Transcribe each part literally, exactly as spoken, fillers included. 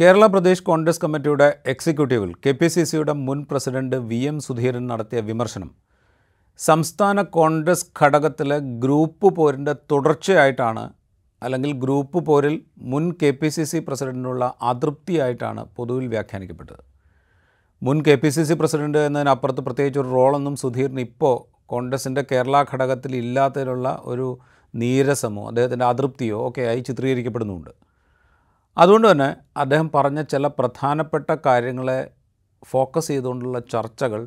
കേരള പ്രദേശ് കോൺഗ്രസ് കമ്മിറ്റിയുടെ എക്സിക്യൂട്ടീവിൽ K P C സിയുടെ മുൻ പ്രസിഡന്റ് വി എം സുധീരൻ നടത്തിയ വിമർശനം സംസ്ഥാന കോൺഗ്രസ് ഘടകത്തിലെ ഗ്രൂപ്പ് പോരിൻ്റെ തുടർച്ചയായിട്ടാണ്, അല്ലെങ്കിൽ ഗ്രൂപ്പ് പോരിൽ മുൻ കെ പി സി സി പ്രസിഡന്റിനുള്ള അതൃപ്തിയായിട്ടാണ് പൊതുവിൽ വ്യാഖ്യാനിക്കപ്പെട്ടത്. മുൻ K P C C president എന്നതിനപ്പുറത്ത് പ്രത്യേകിച്ച് ഒരു റോളൊന്നും സുധീറിന് ഇപ്പോൾ കോൺഗ്രസിൻ്റെ കേരള ഘടകത്തിൽ ഇല്ലാത്തതിലുള്ള ഒരു നീരസമോ അദ്ദേഹത്തിൻ്റെ അതൃപ്തിയോ ഒക്കെ ആയി ചിത്രീകരിക്കപ്പെടുന്നുണ്ട്. അതുകൊണ്ട് തന്നെ അദ്ദേഹം പറഞ്ഞ ചില പ്രധാനപ്പെട്ട കാര്യങ്ങളെ ഫോക്കസ് ചെയ്തുകൊണ്ടുള്ള ചർച്ചകൾ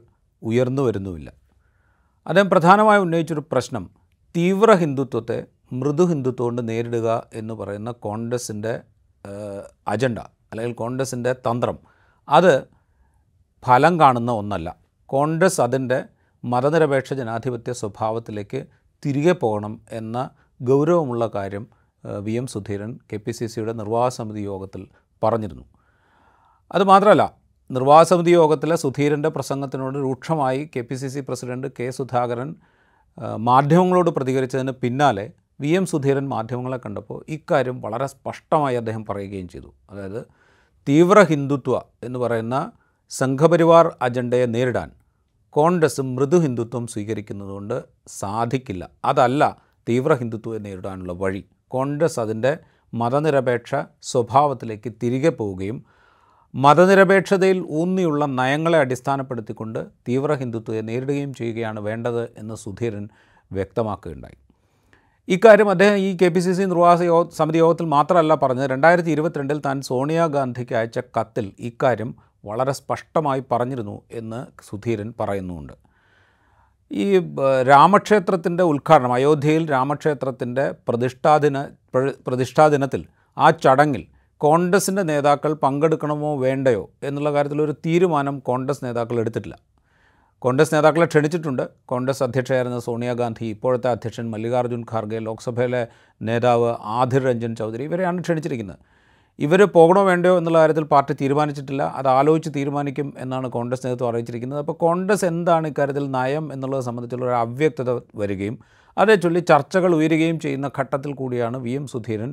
ഉയർന്നു വരുന്നുമില്ല. അദ്ദേഹം പ്രധാനമായും ഉന്നയിച്ചൊരു പ്രശ്നം തീവ്ര ഹിന്ദുത്വത്തെ മൃദു ഹിന്ദുത്വം കൊണ്ട് നേരിടുക എന്ന് പറയുന്ന കോൺഗ്രസിൻ്റെ അജണ്ട അല്ലെങ്കിൽ കോൺഗ്രസിൻ്റെ തന്ത്രം, അത് ഫലം കാണുന്ന ഒന്നല്ല. കോൺഗ്രസ് അതിൻ്റെ മതനിരപേക്ഷ ജനാധിപത്യ സ്വഭാവത്തിലേക്ക് തിരികെ പോകണം എന്ന ഗൗരവമുള്ള കാര്യം V M Sudheeran K P C സിയുടെ നിർവാഹക സമിതി യോഗത്തിൽ പറഞ്ഞിരുന്നു. അതുമാത്രമല്ല, നിർവാഹക സമിതി യോഗത്തിലെ സുധീരൻ്റെ പ്രസംഗത്തിനോട് രൂക്ഷമായി K P C C president K Sudhakaran മാധ്യമങ്ങളോട് പ്രതികരിച്ചതിന് പിന്നാലെ വി എം സുധീരൻ മാധ്യമങ്ങളെ കണ്ടപ്പോൾ ഇക്കാര്യം വളരെ സ്പഷ്ടമായി അദ്ദേഹം പറയുകയും ചെയ്തു. അതായത് തീവ്ര ഹിന്ദുത്വ എന്ന് പറയുന്ന സംഘപരിവാർ അജണ്ടയെ നേരിടാൻ കോൺഗ്രസ് മൃദു ഹിന്ദുത്വം സ്വീകരിക്കുന്നതുകൊണ്ട് സാധിക്കില്ല. അതല്ല തീവ്ര ഹിന്ദുത്വത്തെ നേരിടാനുള്ള വഴി. കോൺഗ്രസ് അതിൻ്റെ മതനിരപേക്ഷ സ്വഭാവത്തിലേക്ക് തിരികെ പോവുകയും മതനിരപേക്ഷതയിൽ ഊന്നിയുള്ള നയങ്ങളെ അടിസ്ഥാനപ്പെടുത്തിക്കൊണ്ട് തീവ്ര ഹിന്ദുത്വത്തെ നേരിടുകയും ചെയ്യുകയാണ് വേണ്ടത് എന്ന് സുധീരൻ വ്യക്തമാക്കുകയുണ്ടായി. ഇക്കാര്യം അദ്ദേഹം ഈ കെ പി സി സി നിർവാഹക യോഗ സമിതി യോഗത്തിൽ മാത്രമല്ല പറഞ്ഞത്. രണ്ടായിരത്തി ഇരുപത്തിരണ്ടിൽ താൻ സോണിയാഗാന്ധിക്ക് അയച്ച കത്തിൽ ഇക്കാര്യം വളരെ സ്പഷ്ടമായി പറഞ്ഞിരുന്നു എന്ന് സുധീരൻ പറയുന്നുമുണ്ട്. ഈ രാമക്ഷേത്രത്തിൻ്റെ ഉദ്ഘാടനം, അയോധ്യയിൽ രാമക്ഷേത്രത്തിൻ്റെ പ്രതിഷ്ഠാദിന പ്രതിഷ്ഠാദിനത്തിൽ ആ ചടങ്ങിൽ കോൺഗ്രസിൻ്റെ നേതാക്കൾ പങ്കെടുക്കണമോ വേണ്ടയോ എന്നുള്ള കാര്യത്തിലൊരു തീരുമാനം കോൺഗ്രസ് നേതാക്കൾ എടുത്തിട്ടില്ല. കോൺഗ്രസ് നേതാക്കളെ ക്ഷണിച്ചിട്ടുണ്ട്. കോൺഗ്രസ് അധ്യക്ഷയായിരുന്ന സോണിയാഗാന്ധി, ഇപ്പോഴത്തെ അധ്യക്ഷൻ മല്ലികാർജുൻ ഖാർഗെ, ലോക്സഭയിലെ നേതാവ് ആധിർ രഞ്ജൻ ചൗധരി, ഇവരെയാണ് ക്ഷണിച്ചിരിക്കുന്നത്. ഇവർ പോകണോ വേണ്ടയോ എന്നുള്ള കാര്യത്തിൽ പാർട്ടി തീരുമാനിച്ചിട്ടില്ല. അത് ആലോചിച്ച് തീരുമാനിക്കും എന്നാണ് കോൺഗ്രസ് നേതൃത്വം അറിയിച്ചിരിക്കുന്നത്. അപ്പോൾ കോൺഗ്രസ് എന്താണ് ഇക്കാര്യത്തിൽ നയം എന്നുള്ളത് സംബന്ധിച്ചുള്ള ഒരു അവ്യക്തത വരികയും അതേ ചൊല്ലി ചർച്ചകൾ ഉയരുകയും ചെയ്യുന്ന ഘട്ടത്തിൽ കൂടിയാണ് വി എം സുധീരൻ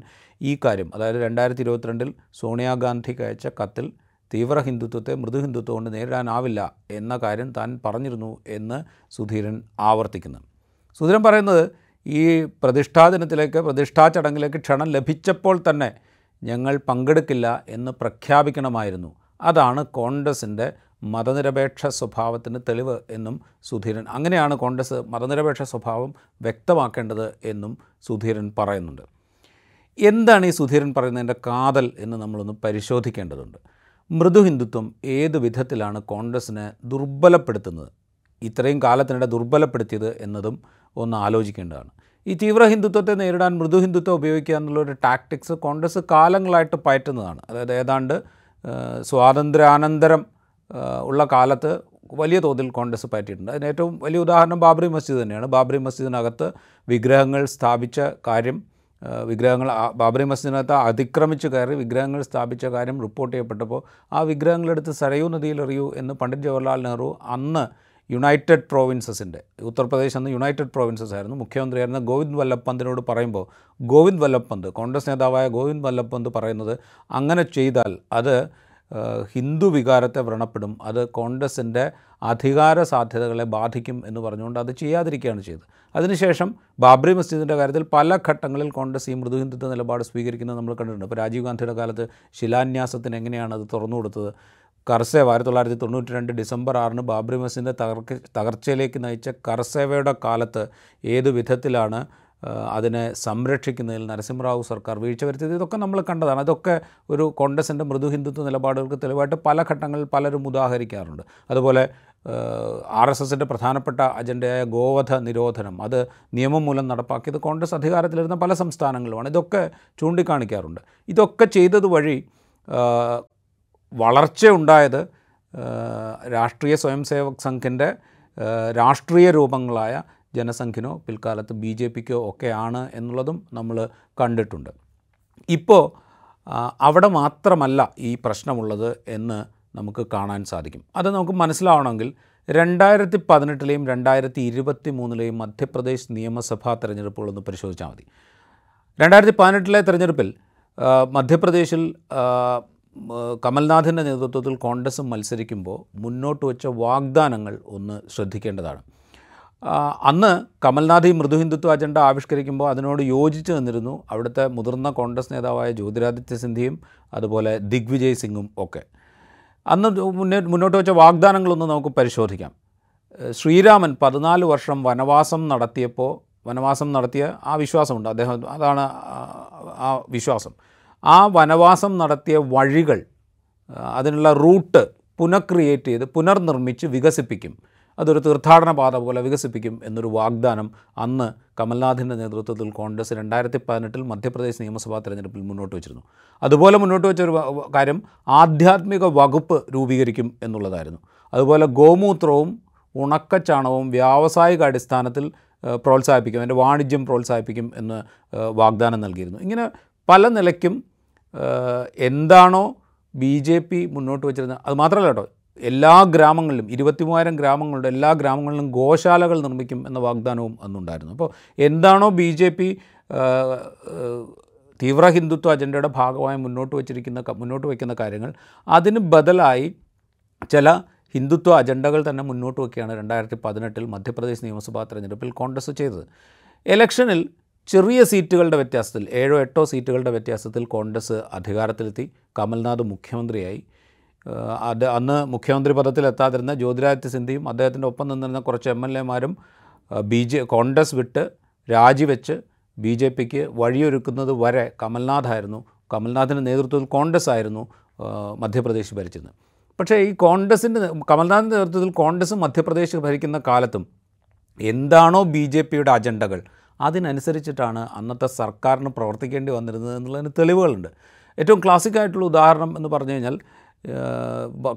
ഈ കാര്യം, അതായത് രണ്ടായിരത്തി ഇരുപത്തിരണ്ടിൽ സോണിയാഗാന്ധിക്ക് അയച്ച കത്തിൽ തീവ്ര ഹിന്ദുത്വത്തെ മൃദു ഹിന്ദുത്വം കൊണ്ട് നേരിടാനാവില്ല എന്ന കാര്യം താൻ പറഞ്ഞിരുന്നു എന്ന് സുധീരൻ ആവർത്തിക്കുന്നു. സുധീരൻ പറയുന്നത് ഈ പ്രതിഷ്ഠാദിനത്തിലേക്ക് പ്രതിഷ്ഠാ ചടങ്ങിലേക്ക് ക്ഷണം ലഭിച്ചപ്പോൾ തന്നെ ഞങ്ങൾ പങ്കെടുക്കില്ല എന്ന് പ്രഖ്യാപിക്കണമായിരുന്നു. അതാണ് കോൺഗ്രസിൻ്റെ മതനിരപേക്ഷ സ്വഭാവത്തിന് തെളിവ് എന്നും സുധീരൻ, അങ്ങനെയാണ് കോൺഗ്രസ് മതനിരപേക്ഷ സ്വഭാവം വ്യക്തമാക്കേണ്ടത് എന്നും സുധീരൻ പറയുന്നുണ്ട്. എന്താണ് ഈ സുധീരൻ പറയുന്നതിൻ്റെ കാതൽ എന്ന് നമ്മളൊന്ന് പരിശോധിക്കേണ്ടതുണ്ട്. മൃദു ഹിന്ദുത്വം ഏത് വിധത്തിലാണ് കോൺഗ്രസിനെ ദുർബലപ്പെടുത്തുന്നത്, ഇത്രയും കാലത്തിനിടെ ദുർബലപ്പെടുത്തിയത് എന്നതും ഒന്ന് ആലോചിക്കേണ്ടതാണ്. ഈ തീവ്ര ഹിന്ദുത്വത്തെ നേരിടാൻ മൃദു ഹിന്ദുത്വം ഉപയോഗിക്കുക എന്നുള്ളൊരു ടാക്ടിക്സ് കോൺഗ്രസ് കാലങ്ങളായിട്ട് പയറ്റുന്നതാണ്. അതായത് ഏതാണ്ട് സ്വാതന്ത്ര്യാനന്തരം ഉള്ള കാലത്ത് വലിയ തോതിൽ കോൺഗ്രസ് പയറ്റിയിട്ടുണ്ട്. അതിന് ഏറ്റവും വലിയ ഉദാഹരണം ബാബറി മസ്ജിദ് തന്നെയാണ്. ബാബറി മസ്ജിദിനകത്ത് വിഗ്രഹങ്ങൾ സ്ഥാപിച്ച കാര്യം, വിഗ്രഹങ്ങൾ ബാബറി മസ്ജിദിനകത്ത് അതിക്രമിച്ച് കയറി വിഗ്രഹങ്ങൾ സ്ഥാപിച്ച കാര്യം റിപ്പോർട്ട് ചെയ്യപ്പെട്ടപ്പോൾ ആ വിഗ്രഹങ്ങളെടുത്ത് സരയൂ നദിയിൽ എറിയൂ എന്ന് പണ്ഡിറ്റ് ജവഹർലാൽ നെഹ്റു, അന്ന് യുണൈറ്റഡ് പ്രോവിൻസസിൻ്റെ, ഉത്തർപ്രദേശ് അന്ന് യുണൈറ്റഡ് പ്രോവിൻസസ് ആയിരുന്നു, മുഖ്യമന്ത്രിയായിരുന്ന ഗോവിന്ദ് വല്ലഭ് പന്തിനോട് പറയുമ്പോൾ ഗോവിന്ദ് വല്ലഭ് പന്ത്, കോൺഗ്രസ് നേതാവായ ഗോവിന്ദ് വല്ലഭ് പന്ത് പറയുന്നത് അങ്ങനെ ചെയ്താൽ അത് ഹിന്ദു വികാരത്തെ വ്രണപ്പെടും, അത് കോൺഗ്രസിൻ്റെ അധികാര സാധ്യതകളെ ബാധിക്കും എന്ന് പറഞ്ഞുകൊണ്ട് അത് ചെയ്യാതിരിക്കുകയാണ് ചെയ്തത്. അതിനുശേഷം ബാബറി മസ്ജിദിൻ്റെ കാര്യത്തിൽ പല ഘട്ടങ്ങളിൽ കോൺഗ്രസ് ഈ മൃദു ഹിന്ദുത്വ നിലപാട് സ്വീകരിക്കുന്നത് നമ്മൾ കണ്ടിട്ടുണ്ട്. ഇപ്പോൾ രാജീവ് ഗാന്ധിയുടെ കാലത്ത് ശിലാന്യാസത്തിന് എങ്ങനെയാണ് അത് തുറന്നു കൊടുത്തത്. കർസേവ, ആയിരത്തി തൊള്ളായിരത്തി തൊണ്ണൂറ്റി രണ്ട് ഡിസംബർ ആറിന് ബാബറി മസ്ജിദിൻ്റെ തകർക്ക തകർച്ചയിലേക്ക് നയിച്ച കർസേവയുടെ കാലത്ത് ഏത് വിധത്തിലാണ് അതിനെ സംരക്ഷിക്കുന്നതിൽ നരസിംഹറാവു സർക്കാർ വീഴ്ച വരുത്തിയത്. ഇതൊക്കെ നമ്മൾ കണ്ടതാണ്. അതൊക്കെ ഒരു കോൺഗ്രസിൻ്റെ മൃദു ഹിന്ദുത്വ നിലപാടുകൾക്ക് തെളിവായിട്ട് പല ഘട്ടങ്ങളിൽ പലരും ഉദാഹരിക്കാറുണ്ട്. അതുപോലെ ആർ എസ് എസിൻ്റെ പ്രധാനപ്പെട്ട അജണ്ടയായ ഗോവധ നിരോധനം, അത് നിയമം മൂലം നടപ്പാക്കിയത് കോൺഗ്രസ് അധികാരത്തിലിരുന്ന പല സംസ്ഥാനങ്ങളുമാണ്. ഇതൊക്കെ ചൂണ്ടിക്കാണിക്കാറുണ്ട്. ഇതൊക്കെ ചെയ്തത് വഴി വളർച്ചയുണ്ടായത് രാഷ്ട്രീയ സ്വയം സേവക് സംഘിൻ്റെ രാഷ്ട്രീയ രൂപങ്ങളായ ജനസംഘിനോ പിൽക്കാലത്ത് ബി ജെ പിക്കോ ഒക്കെയാണ് എന്നുള്ളതും നമ്മൾ കണ്ടിട്ടുണ്ട്. ഇപ്പോൾ അവിടെ മാത്രമല്ല ഈ പ്രശ്നമുള്ളത് എന്ന് നമുക്ക് കാണാൻ സാധിക്കും. അത് നമുക്ക് മനസ്സിലാവണമെങ്കിൽ രണ്ടായിരത്തി പതിനെട്ടിലെയും രണ്ടായിരത്തി ഇരുപത്തി മൂന്നിലെയും മധ്യപ്രദേശ് നിയമസഭാ തെരഞ്ഞെടുപ്പുകളൊന്ന് പരിശോധിച്ചാൽ മതി. രണ്ടായിരത്തി പതിനെട്ടിലെ തെരഞ്ഞെടുപ്പിൽ മധ്യപ്രദേശിൽ കമൽനാഥിൻ്റെ നേതൃത്വത്തിൽ കോൺഗ്രസ് മത്സരിക്കുമ്പോൾ മുന്നോട്ട് വെച്ച വാഗ്ദാനങ്ങൾ ഒന്ന് ശ്രദ്ധിക്കേണ്ടതാണ്. അന്ന് കമൽനാഥ് ഈ മൃദുഹിന്ദുത്വ അജണ്ട ആവിഷ്കരിക്കുമ്പോൾ അതിനോട് യോജിച്ച് നിന്നിരുന്നു അവിടുത്തെ മുതിർന്ന കോൺഗ്രസ് നേതാവായ ജ്യോതിരാദിത്യ സിന്ധ്യയും അതുപോലെ ദിഗ്വിജയ് സിംഗും ഒക്കെ. അന്ന് മുന്നേ മുന്നോട്ട് വെച്ച വാഗ്ദാനങ്ങളൊന്ന് നമുക്ക് പരിശോധിക്കാം. ശ്രീരാമൻ പതിനാല് വർഷം വനവാസം നടത്തിയപ്പോൾ വനവാസം നടത്തിയ ആ വിശ്വാസമുണ്ട് അദ്ദേഹം, അതാണ് ആ വിശ്വാസം. ആ വനവാസം നടത്തിയ വഴികൾ, അതിനുള്ള റൂട്ട് പുനഃക്രിയേറ്റ് ചെയ്ത് പുനർനിർമ്മിച്ച് വികസിപ്പിക്കും, അതൊരു തീർത്ഥാടന പാത പോലെ വികസിപ്പിക്കും എന്നൊരു വാഗ്ദാനം അന്ന് കമൽനാഥിൻ്റെ നേതൃത്വത്തിൽ കോൺഗ്രസ് രണ്ടായിരത്തി പതിനെട്ടിൽ മധ്യപ്രദേശ് നിയമസഭാ തെരഞ്ഞെടുപ്പിൽ മുന്നോട്ട് വച്ചിരുന്നു. അതുപോലെ മുന്നോട്ട് വെച്ചൊരു കാര്യം ആധ്യാത്മിക വകുപ്പ് രൂപീകരിക്കും എന്നുള്ളതായിരുന്നു. അതുപോലെ ഗോമൂത്രവും ഉണക്കച്ചാണവും വ്യാവസായിക അടിസ്ഥാനത്തിൽ പ്രോത്സാഹിപ്പിക്കും, അതിൻ്റെ വാണിജ്യം പ്രോത്സാഹിപ്പിക്കും എന്ന് വാഗ്ദാനം നൽകിയിരുന്നു. ഇങ്ങനെ പല നിലയ്ക്കും എന്താണോ ബി ജെ പി മുന്നോട്ട് വച്ചിരുന്നത്, അത് മാത്രമല്ല കേട്ടോ, എല്ലാ ഗ്രാമങ്ങളിലും ഇരുപത്തി മൂവായിരം ഗ്രാമങ്ങളുടെ എല്ലാ ഗ്രാമങ്ങളിലും ഗോശാലകൾ നിർമ്മിക്കും എന്ന വാഗ്ദാനവും അന്നുണ്ടായിരുന്നു. അപ്പോൾ എന്താണോ ബി ജെ പി തീവ്ര ഹിന്ദുത്വ അജണ്ടയുടെ ഭാഗമായി മുന്നോട്ട് വച്ചിരിക്കുന്ന മുന്നോട്ട് വയ്ക്കുന്ന കാര്യങ്ങൾ, അതിന് ബദലായി ചില ഹിന്ദുത്വ അജണ്ടകൾ തന്നെ മുന്നോട്ട് വയ്ക്കുകയാണ് രണ്ടായിരത്തി പതിനെട്ടിൽ മധ്യപ്രദേശ് നിയമസഭാ തെരഞ്ഞെടുപ്പിൽ കോൺഗ്രസ് ചെയ്തത്. ഇലക്ഷനിൽ ചെറിയ സീറ്റുകളുടെ വ്യത്യാസത്തിൽ, ഏഴോ എട്ടോ സീറ്റുകളുടെ വ്യത്യാസത്തിൽ കോൺഗ്രസ് അധികാരത്തിലെത്തി. കമൽനാഥ് മുഖ്യമന്ത്രിയായി. അത് അന്ന് മുഖ്യമന്ത്രി പദത്തിലെത്താതിരുന്ന ജ്യോതിരാദിത്യ സിന്ധ്യയും അദ്ദേഹത്തിൻ്റെ ഒപ്പം നിന്നിരുന്ന കുറച്ച് എം എൽ എമാരും ബി ജെ കോൺഗ്രസ് വിട്ട് രാജിവെച്ച് ബി ജെ പിക്ക് വഴിയൊരുക്കുന്നത് വരെ കമൽനാഥായിരുന്നു, കമൽനാഥിൻ്റെ നേതൃത്വത്തിൽ കോൺഗ്രസ് ആയിരുന്നു മധ്യപ്രദേശ് ഭരിച്ചിരുന്നത്. പക്ഷേ ഈ കോൺഗ്രസിൻ്റെ കമൽനാഥിൻ്റെ നേതൃത്വത്തിൽ കോൺഗ്രസ് മധ്യപ്രദേശ് ഭരിക്കുന്ന കാലത്തും എന്താണോ ബി ജെ പിയുടെ അജണ്ടകൾ അതിനനുസരിച്ചിട്ടാണ് അന്നത്തെ സർക്കാരിന് പ്രവർത്തിക്കേണ്ടി വന്നിരുന്നത് എന്നുള്ളതിന് തെളിവുകളുണ്ട്. ഏറ്റവും ക്ലാസിക്കായിട്ടുള്ള ഉദാഹരണം എന്ന് പറഞ്ഞു കഴിഞ്ഞാൽ,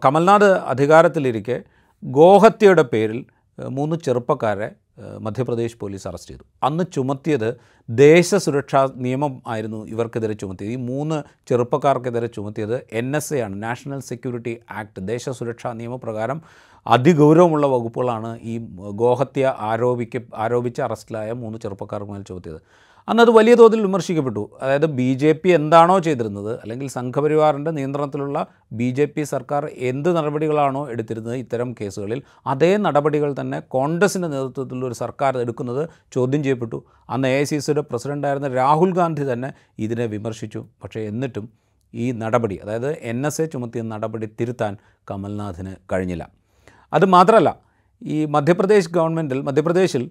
കമൽനാഥ് അധികാരത്തിലിരിക്കെ ഗോഹത്യയുടെ പേരിൽ മൂന്ന് ചെറുപ്പക്കാരെ മധ്യപ്രദേശ് പോലീസ് അറസ്റ്റ് ചെയ്തു. അന്ന് ചുമത്തിയത് ദേശസുരക്ഷാ നിയമം ആയിരുന്നു ഇവർക്കെതിരെ ചുമത്തിയത്. ഈ മൂന്ന് ചെറുപ്പക്കാർക്കെതിരെ ചുമത്തിയത് എൻ എസ് എ ആണ്, നാഷണൽ സെക്യൂരിറ്റി ആക്ട്, ദേശസുരക്ഷാ നിയമപ്രകാരം അതിഗൗരവമുള്ള വകുപ്പുകളാണ് ഈ ഗോഹത്യ ആരോപിക്ക ആരോപിച്ച് അറസ്റ്റിലായ മൂന്ന് ചെറുപ്പക്കാർക്ക് മേൽ ചുമത്തിയത്. അന്നത് വലിയ തോതിൽ വിമർശിക്കപ്പെട്ടു. അതായത് ബി ജെ പി എന്താണോ ചെയ്തിരുന്നത്, അല്ലെങ്കിൽ സംഘപരിവാറിൻ്റെ നിയന്ത്രണത്തിലുള്ള ബി ജെ പി സർക്കാർ എന്ത് നടപടികളാണോ എടുത്തിരുന്നത് ഇത്തരം കേസുകളിൽ, അതേ നടപടികൾ തന്നെ കോൺഗ്രസിൻ്റെ നേതൃത്വത്തിലുള്ള ഒരു സർക്കാർ എടുക്കുന്നത് ചോദ്യം ചെയ്യപ്പെട്ടു. അന്ന് എ ഐ സി സിയുടെ പ്രസിഡൻ്റായിരുന്ന രാഹുൽ ഗാന്ധി തന്നെ ഇതിനെ വിമർശിച്ചു. പക്ഷേ എന്നിട്ടും ഈ നടപടി, അതായത് എൻ എസ് എ ചുമത്തിയ നടപടി തിരുത്താൻ കമൽനാഥിന് കഴിഞ്ഞില്ല. അതുമാത്രമല്ല, ഈ മധ്യപ്രദേശ് ഗവൺമെൻറ്റിൽ മധ്യപ്രദേശിൽ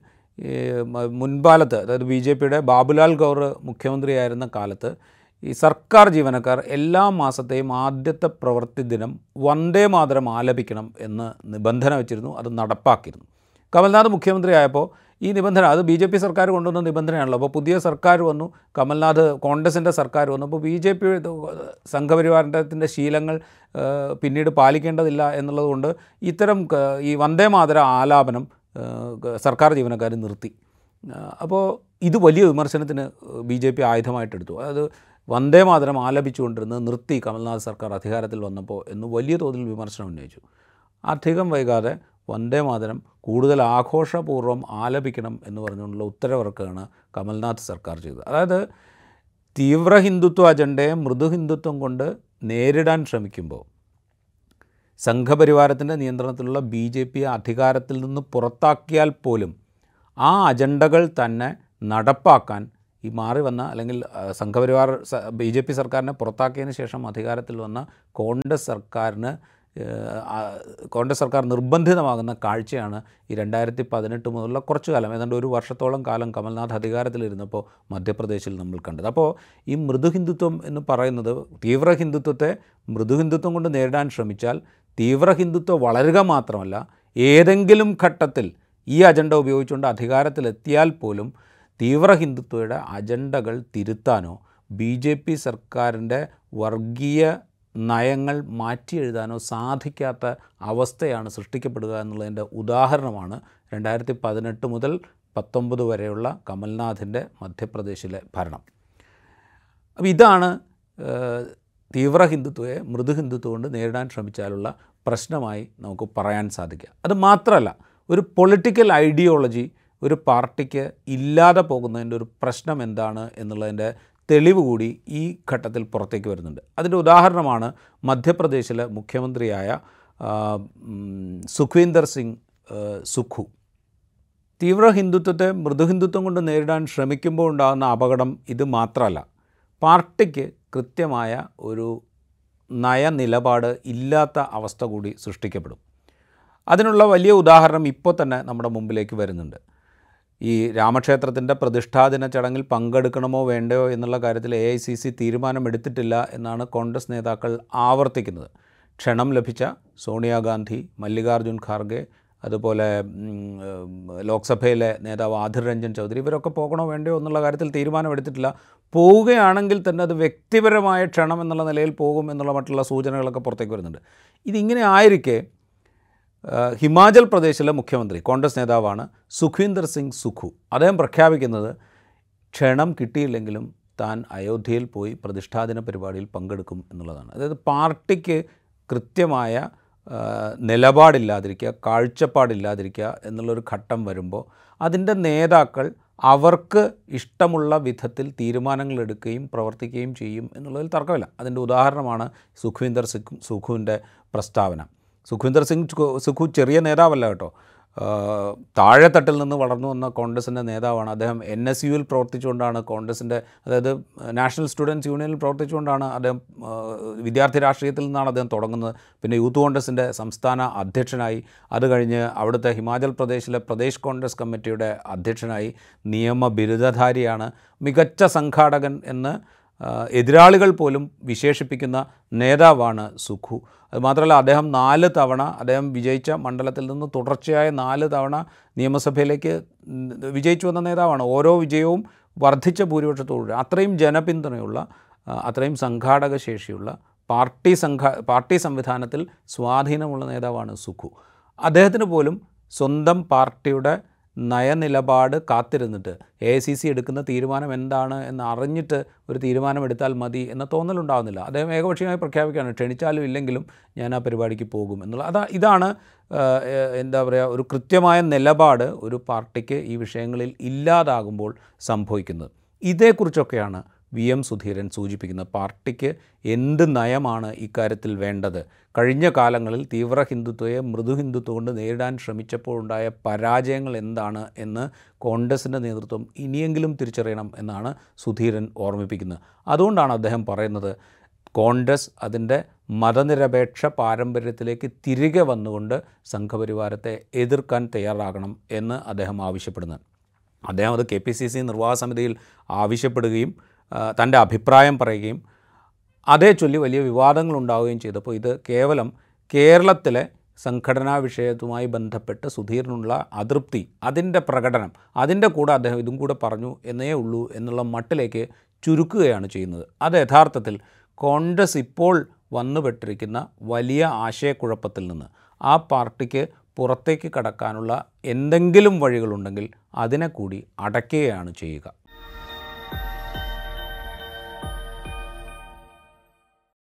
മുൻപാലത്ത്, അതായത് ബി ജെ പിയുടെ ബാബുലാൽ കൗർ മുഖ്യമന്ത്രിയായിരുന്ന കാലത്ത് ഈ സർക്കാർ ജീവനക്കാർ എല്ലാ മാസത്തെയും ആദ്യത്തെ പ്രവൃത്തി ദിനം വന്ദേ മാതരം ആലപിക്കണം എന്ന് നിബന്ധന വെച്ചിരുന്നു. അത് നടപ്പാക്കിയിരുന്നു. കമൽനാഥ് മുഖ്യമന്ത്രിയായപ്പോൾ ഈ നിബന്ധന, അത് ബി ജെ പി സർക്കാർ കൊണ്ടുവന്ന നിബന്ധനയാണല്ലോ. അപ്പോൾ പുതിയ സർക്കാർ വന്നു, കമൽനാഥ് കോൺഗ്രസിൻ്റെ സർക്കാർ വന്നു. അപ്പോൾ ബി ജെ പി സംഘപരിവാരത്തിൻ്റെ ശീലങ്ങൾ പിന്നീട് പാലിക്കേണ്ടതില്ല എന്നുള്ളതുകൊണ്ട് ഇത്തരം ഈ വന്ദേ മാതര ആലാപനം സർക്കാർ ജീവനക്കാർ നിർത്തി. അപ്പോൾ ഇത് വലിയ വിമർശനത്തിന് ബി ജെ പി ആയുധമായിട്ടെടുത്തു. അതായത് വന്ദേ മാതരം ആലപിച്ചുകൊണ്ടിരുന്നത് നിർത്തി കമൽനാഥ് സർക്കാർ അധികാരത്തിൽ വന്നപ്പോൾ എന്ന് വലിയ തോതിൽ വിമർശനം ഉന്നയിച്ചു. അധികം വൈകാതെ വന്ദേ മാതരം കൂടുതൽ ആഘോഷപൂർവ്വം ആലപിക്കണം എന്ന് പറഞ്ഞുകൊണ്ടുള്ള ഉത്തരവിറക്കുകയാണ് കമൽനാഥ് സർക്കാർ ചെയ്തത്. അതായത് തീവ്ര ഹിന്ദുത്വ അജണ്ടയെ മൃദു ഹിന്ദുത്വം കൊണ്ട് നേരിടാൻ ശ്രമിക്കുമ്പോൾ സംഘപരിവാരത്തിൻ്റെ നിയന്ത്രണത്തിലുള്ള ബി ജെ പിയെ അധികാരത്തിൽ നിന്ന് പുറത്താക്കിയാൽ പോലും ആ അജണ്ടകൾ തന്നെ നടപ്പാക്കാൻ ഈ മാറി വന്ന, അല്ലെങ്കിൽ സംഘപരിവാർ ബി ജെ പി സർക്കാരിനെ പുറത്താക്കിയതിന് ശേഷം അധികാരത്തിൽ വന്ന കോൺഗ്രസ് സർക്കാരിന് കോൺഗ്രസ് സർക്കാർ നിർബന്ധിതമാകുന്ന കാഴ്ചയാണ് ഈ രണ്ടായിരത്തി പതിനെട്ട് മുതലുള്ള കുറച്ചു കാലം, ഏതാണ്ട് ഒരു വർഷത്തോളം കാലം കമൽനാഥ് അധികാരത്തിലിരുന്നപ്പോൾ മധ്യപ്രദേശിൽ നമ്മൾ കണ്ടത്. അപ്പോൾ ഈ മൃദു ഹിന്ദുത്വം എന്ന് പറയുന്നത്, തീവ്ര ഹിന്ദുത്വത്തെ മൃദു ഹിന്ദുത്വം കൊണ്ട് നേരിടാൻ ശ്രമിച്ചാൽ തീവ്ര ഹിന്ദുത്വം വളരുക മാത്രമല്ല, ഏതെങ്കിലും ഘട്ടത്തിൽ ഈ അജണ്ട ഉപയോഗിച്ചുകൊണ്ട് അധികാരത്തിലെത്തിയാൽ പോലും തീവ്ര ഹിന്ദുത്വയുടെ അജണ്ടകൾ തിരുത്താനോ ബി ജെ പി സർക്കാരിൻ്റെ വർഗീയ നയങ്ങൾ മാറ്റി എഴുതാനോ സാധിക്കാത്ത അവസ്ഥയാണ് സൃഷ്ടിക്കപ്പെടുക എന്നുള്ളതിൻ്റെ ഉദാഹരണമാണ് രണ്ടായിരത്തി പതിനെട്ട് മുതൽ പത്തൊമ്പത് വരെയുള്ള കമൽനാഥിൻ്റെ മധ്യപ്രദേശിലെ ഭരണം. അപ്പോൾ ഇതാണ് തീവ്ര ഹിന്ദുത്വയെ മൃദു ഹിന്ദുത്വം കൊണ്ട് നേരിടാൻ ശ്രമിച്ചാലുള്ള പ്രശ്നമായി നമുക്ക് പറയാൻ സാധിക്കുക. അത് മാത്രമല്ല, ഒരു പൊളിറ്റിക്കൽ ഐഡിയോളജി ഒരു പാർട്ടിക്ക് ഇല്ലാതെ പോകുന്നതിൻ്റെ ഒരു പ്രശ്നം എന്താണ് എന്നുള്ളതിൻ്റെ തെളിവ് കൂടി ഈ ഘട്ടത്തിൽ പുറത്തേക്ക് വരുന്നുണ്ട്. അതിൻ്റെ ഉദാഹരണമാണ് മധ്യപ്രദേശിലെ മുഖ്യമന്ത്രിയായ സുഖ്വീന്ദർ സിംഗ് സുഖു. തീവ്ര ഹിന്ദുത്വത്തെ മൃദുഹിന്ദുത്വം കൊണ്ട് നേരിടാൻ ശ്രമിക്കുമ്പോൾ ഉണ്ടാകുന്ന അപകടം ഇത് മാത്രമല്ല, പാർട്ടിക്ക് കൃത്യമായ ഒരു നയനിലപാട് ഇല്ലാത്ത അവസ്ഥ കൂടി സൃഷ്ടിക്കപ്പെടും. അതിനുള്ള വലിയ ഉദാഹരണം ഇപ്പോൾ തന്നെ നമ്മുടെ മുമ്പിലേക്ക് വരുന്നുണ്ട്. ഈ രാമക്ഷേത്രത്തിൻ്റെ പ്രതിഷ്ഠാദിന ചടങ്ങിൽ പങ്കെടുക്കണമോ വേണ്ടയോ എന്നുള്ള കാര്യത്തിൽ എ ഐ സി സി തീരുമാനമെടുത്തിട്ടില്ല എന്നാണ് കോൺഗ്രസ് നേതാക്കൾ ആവർത്തിക്കുന്നത്. ക്ഷണം ലഭിച്ച സോണിയാഗാന്ധി, മല്ലികാർജുൻ ഖാർഗെ, അതുപോലെ ലോക്സഭയിലെ നേതാവ് ആധിർ രഞ്ജൻ ചൗധരി, ഇവരൊക്കെ പോകണോ വേണ്ടയോ എന്നുള്ള കാര്യത്തിൽ തീരുമാനമെടുത്തിട്ടില്ല. പോവുകയാണെങ്കിൽ തന്നെ അത് വ്യക്തിപരമായ ക്ഷണം എന്നുള്ള നിലയിൽ പോകും എന്നുള്ള മറ്റുള്ള സൂചനകളൊക്കെ പുറത്തേക്ക് വരുന്നുണ്ട്. ഇതിങ്ങനെ ആയിരിക്കെ ഹിമാചൽ പ്രദേശിലെ മുഖ്യമന്ത്രി, കോൺഗ്രസ് നേതാവാണ് സുഖ്വീന്ദർ സിംഗ് സുഖു, അദ്ദേഹം പ്രഖ്യാപിക്കുന്നത് ക്ഷണം കിട്ടിയില്ലെങ്കിലും താൻ അയോധ്യയിൽ പോയി പ്രതിഷ്ഠാദിന പരിപാടിയിൽ പങ്കെടുക്കും എന്നുള്ളതാണ്. അതായത് പാർട്ടിക്ക് കൃത്യമായ നിലപാടില്ലാതിരിക്കുക, കാഴ്ചപ്പാടില്ലാതിരിക്കുക എന്നുള്ളൊരു ഘട്ടം വരുമ്പോൾ അതിൻ്റെ നേതാക്കൾ അവർക്ക് ഇഷ്ടമുള്ള വിധത്തിൽ തീരുമാനങ്ങളെടുക്കുകയും പ്രവർത്തിക്കുകയും ചെയ്യും എന്നുള്ളതിൽ തർക്കമില്ല. അതിൻ്റെ ഉദാഹരണമാണ് സുഖ്വീന്ദർ സിംഗ് സുഖുവിൻ്റെ പ്രസ്താവന. സുഖ്വീന്ദർ സിംഗ് സുഖു ചെറിയ നേതാവല്ല കേട്ടോ, താഴെത്തട്ടിൽ നിന്ന് വളർന്നു വന്ന കോൺഗ്രസിൻ്റെ നേതാവാണ്. അദ്ദേഹം എൻ എസ് യുവിൽ പ്രവർത്തിച്ചുകൊണ്ടാണ് കോൺഗ്രസിൻ്റെ, അതായത് നാഷണൽ സ്റ്റുഡൻസ് യൂണിയനിൽ പ്രവർത്തിച്ചുകൊണ്ടാണ് അദ്ദേഹം വിദ്യാർത്ഥി രാഷ്ട്രീയത്തിൽ നിന്നാണ് അദ്ദേഹം തുടങ്ങുന്നത്. പിന്നെ യൂത്ത് കോൺഗ്രസിൻ്റെ സംസ്ഥാന അധ്യക്ഷനായി, അത് കഴിഞ്ഞ് അവിടുത്തെ ഹിമാചൽ പ്രദേശിലെ പ്രദേശ് കോൺഗ്രസ് കമ്മിറ്റിയുടെ അധ്യക്ഷനായി, നിയമ ബിരുദധാരിയാണ്, മികച്ച സംഘാടകൻ എന്ന് എതിരാളികൾ പോലും വിശേഷിപ്പിക്കുന്ന നേതാവാണ് സുഖു. അതുമാത്രമല്ല അദ്ദേഹം നാല് തവണ അദ്ദേഹം വിജയിച്ച മണ്ഡലത്തിൽ നിന്ന് തുടർച്ചയായ നാല് തവണ നിയമസഭയിലേക്ക് വിജയിച്ചു വന്ന നേതാവാണ്. ഓരോ വിജയവും വർദ്ധിച്ച ഭൂരിപക്ഷത്തോടുകൂടി, അത്രയും ജനപിന്തുണയുള്ള, അത്രയും സംഘാടക ശേഷിയുള്ള, പാർട്ടി സംഘ പാർട്ടി സംവിധാനത്തിൽ സ്വാധീനമുള്ള നേതാവാണ് സുഖു. അദ്ദേഹത്തിന് പോലും സ്വന്തം പാർട്ടിയുടെ നയനിലപാട് കാത്തിരുന്നിട്ട് എ ഐ സി സി എടുക്കുന്ന തീരുമാനം എന്താണ് എന്ന് അറിഞ്ഞിട്ട് ഒരു തീരുമാനമെടുത്താൽ മതി എന്ന തോന്നലുണ്ടാകുന്നില്ല. അദ്ദേഹം ഏകപക്ഷീയമായി പ്രഖ്യാപിക്കുകയാണ്, ക്ഷണിച്ചാലും ഇല്ലെങ്കിലും ഞാൻ ആ പരിപാടിക്ക് പോകും എന്നുള്ള. അതാ ഇതാണ് എന്താ പറയുക, ഒരു കൃത്യമായ നിലപാട് ഒരു പാർട്ടിക്ക് ഈ വിഷയങ്ങളിൽ ഇല്ലാതാകുമ്പോൾ സംഭവിക്കുന്നത്. ഇതേക്കുറിച്ചൊക്കെയാണ് വി എം സുധീരൻ സൂചിപ്പിക്കുന്നത്. പാർട്ടിക്ക് എന്ത് നയമാണ് ഇക്കാര്യത്തിൽ വേണ്ടത്? കഴിഞ്ഞ കാലങ്ങളിൽ തീവ്ര ഹിന്ദുത്വയെ മൃദു ഹിന്ദുത്വം കൊണ്ട് നേരിടാൻ ശ്രമിച്ചപ്പോഴുണ്ടായ പരാജയങ്ങൾ എന്താണ് എന്ന് കോൺഗ്രസിൻ്റെ നേതൃത്വം ഇനിയെങ്കിലും തിരിച്ചറിയണം എന്നാണ് സുധീരൻ ഓർമ്മിപ്പിക്കുന്നത്. അതുകൊണ്ടാണ് അദ്ദേഹം പറയുന്നത് കോൺഗ്രസ് അതിൻ്റെ മതനിരപേക്ഷ പാരമ്പര്യത്തിലേക്ക് തിരികെ വന്നുകൊണ്ട് സംഘപരിവാരത്തെ എതിർക്കാൻ തയ്യാറാകണം എന്ന് അദ്ദേഹം ആവശ്യപ്പെടുന്നത്. അദ്ദേഹം അത് കെ പി സി സി നിർവാഹക സമിതിയിൽ ആവശ്യപ്പെടുകയും തൻ്റെ അഭിപ്രായം പറയുകയും അതേ ചൊല്ലി വലിയ വിവാദങ്ങളുണ്ടാവുകയും ചെയ്തപ്പോൾ ഇത് കേവലം കേരളത്തിലെ സംഘടനാ വിഷയവുമായി ബന്ധപ്പെട്ട് സുധീരനുള്ള അതൃപ്തി, അതിൻ്റെ പ്രകടനം, അതിൻ്റെ കൂടെ അദ്ദേഹം ഇതും കൂടെ പറഞ്ഞു എന്നേ ഉള്ളൂ എന്നുള്ള മട്ടിലേക്ക് ചുരുക്കുകയാണ് ചെയ്യുന്നത്. അത് യഥാർത്ഥത്തിൽ കോൺഗ്രസ് ഇപ്പോൾ വന്നുപെട്ടിരിക്കുന്ന വലിയ ആശയക്കുഴപ്പത്തിൽ നിന്ന് ആ പാർട്ടിക്ക് പുറത്തേക്ക് കടക്കാനുള്ള എന്തെങ്കിലും വഴികളുണ്ടെങ്കിൽ അതിനെ കൂടി അടയ്ക്കുകയാണ് ചെയ്യുക.